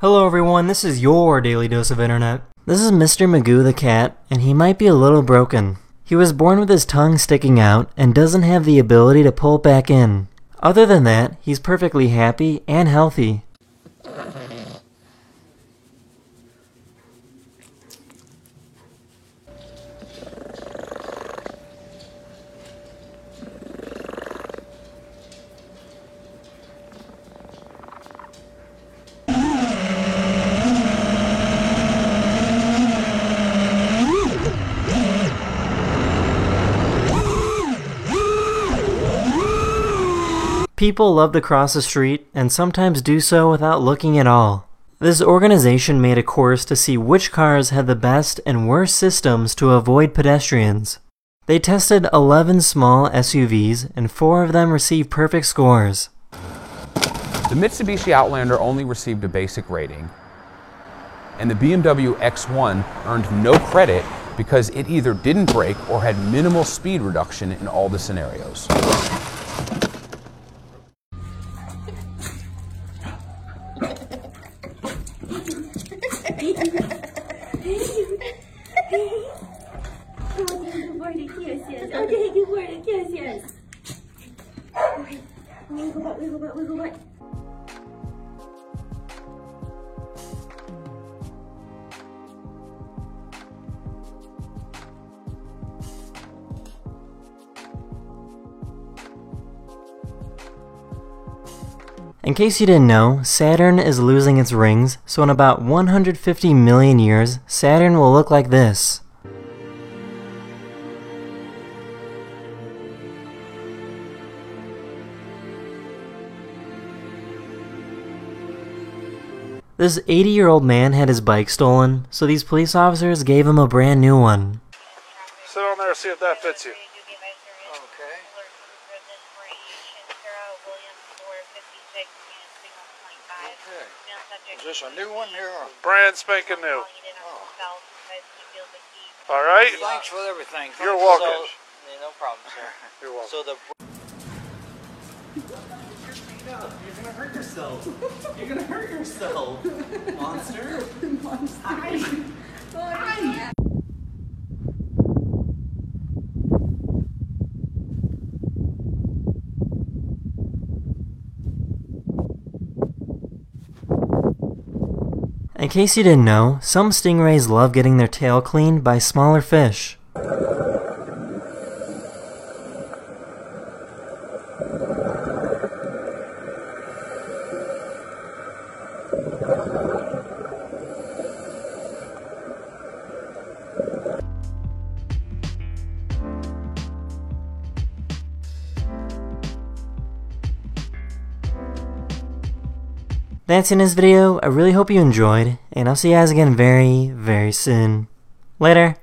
Hello everyone, this is your Daily Dose of Internet. This is Mr. Magoo the cat, and he might be a little broken. He was born with his tongue sticking out and doesn't have the ability to pull back in. Other than that, he's perfectly happy and healthy. People love to cross the street, and sometimes do so without looking at all. This organization made a course to see which cars had the best and worst systems to avoid pedestrians. They tested 11 small SUVs, and 4 of them received perfect scores. The Mitsubishi Outlander only received a basic rating, and the BMW X1 earned no credit because it either didn't brake or had minimal speed reduction in all the scenarios. In case you didn't know, Saturn is losing its rings, so in about 150 million years, Saturn will look like this. This 80-year-old man had his bike stolen, so these police officers gave him a brand new one. Sit on there and see if that fits you. Okay. Is this a new one here? Or? Brand spanking new. Oh. All right. Thanks for everything. You're welcome. So, yeah, no problem, sir. You're welcome. So you're going to hurt yourself. You're going to hurt yourself. Monster. Monster. Hi. In case you didn't know, some stingrays love getting their tail cleaned by smaller fish. That's in this video. I really hope you enjoyed, and I'll see you guys again very, very soon. Later!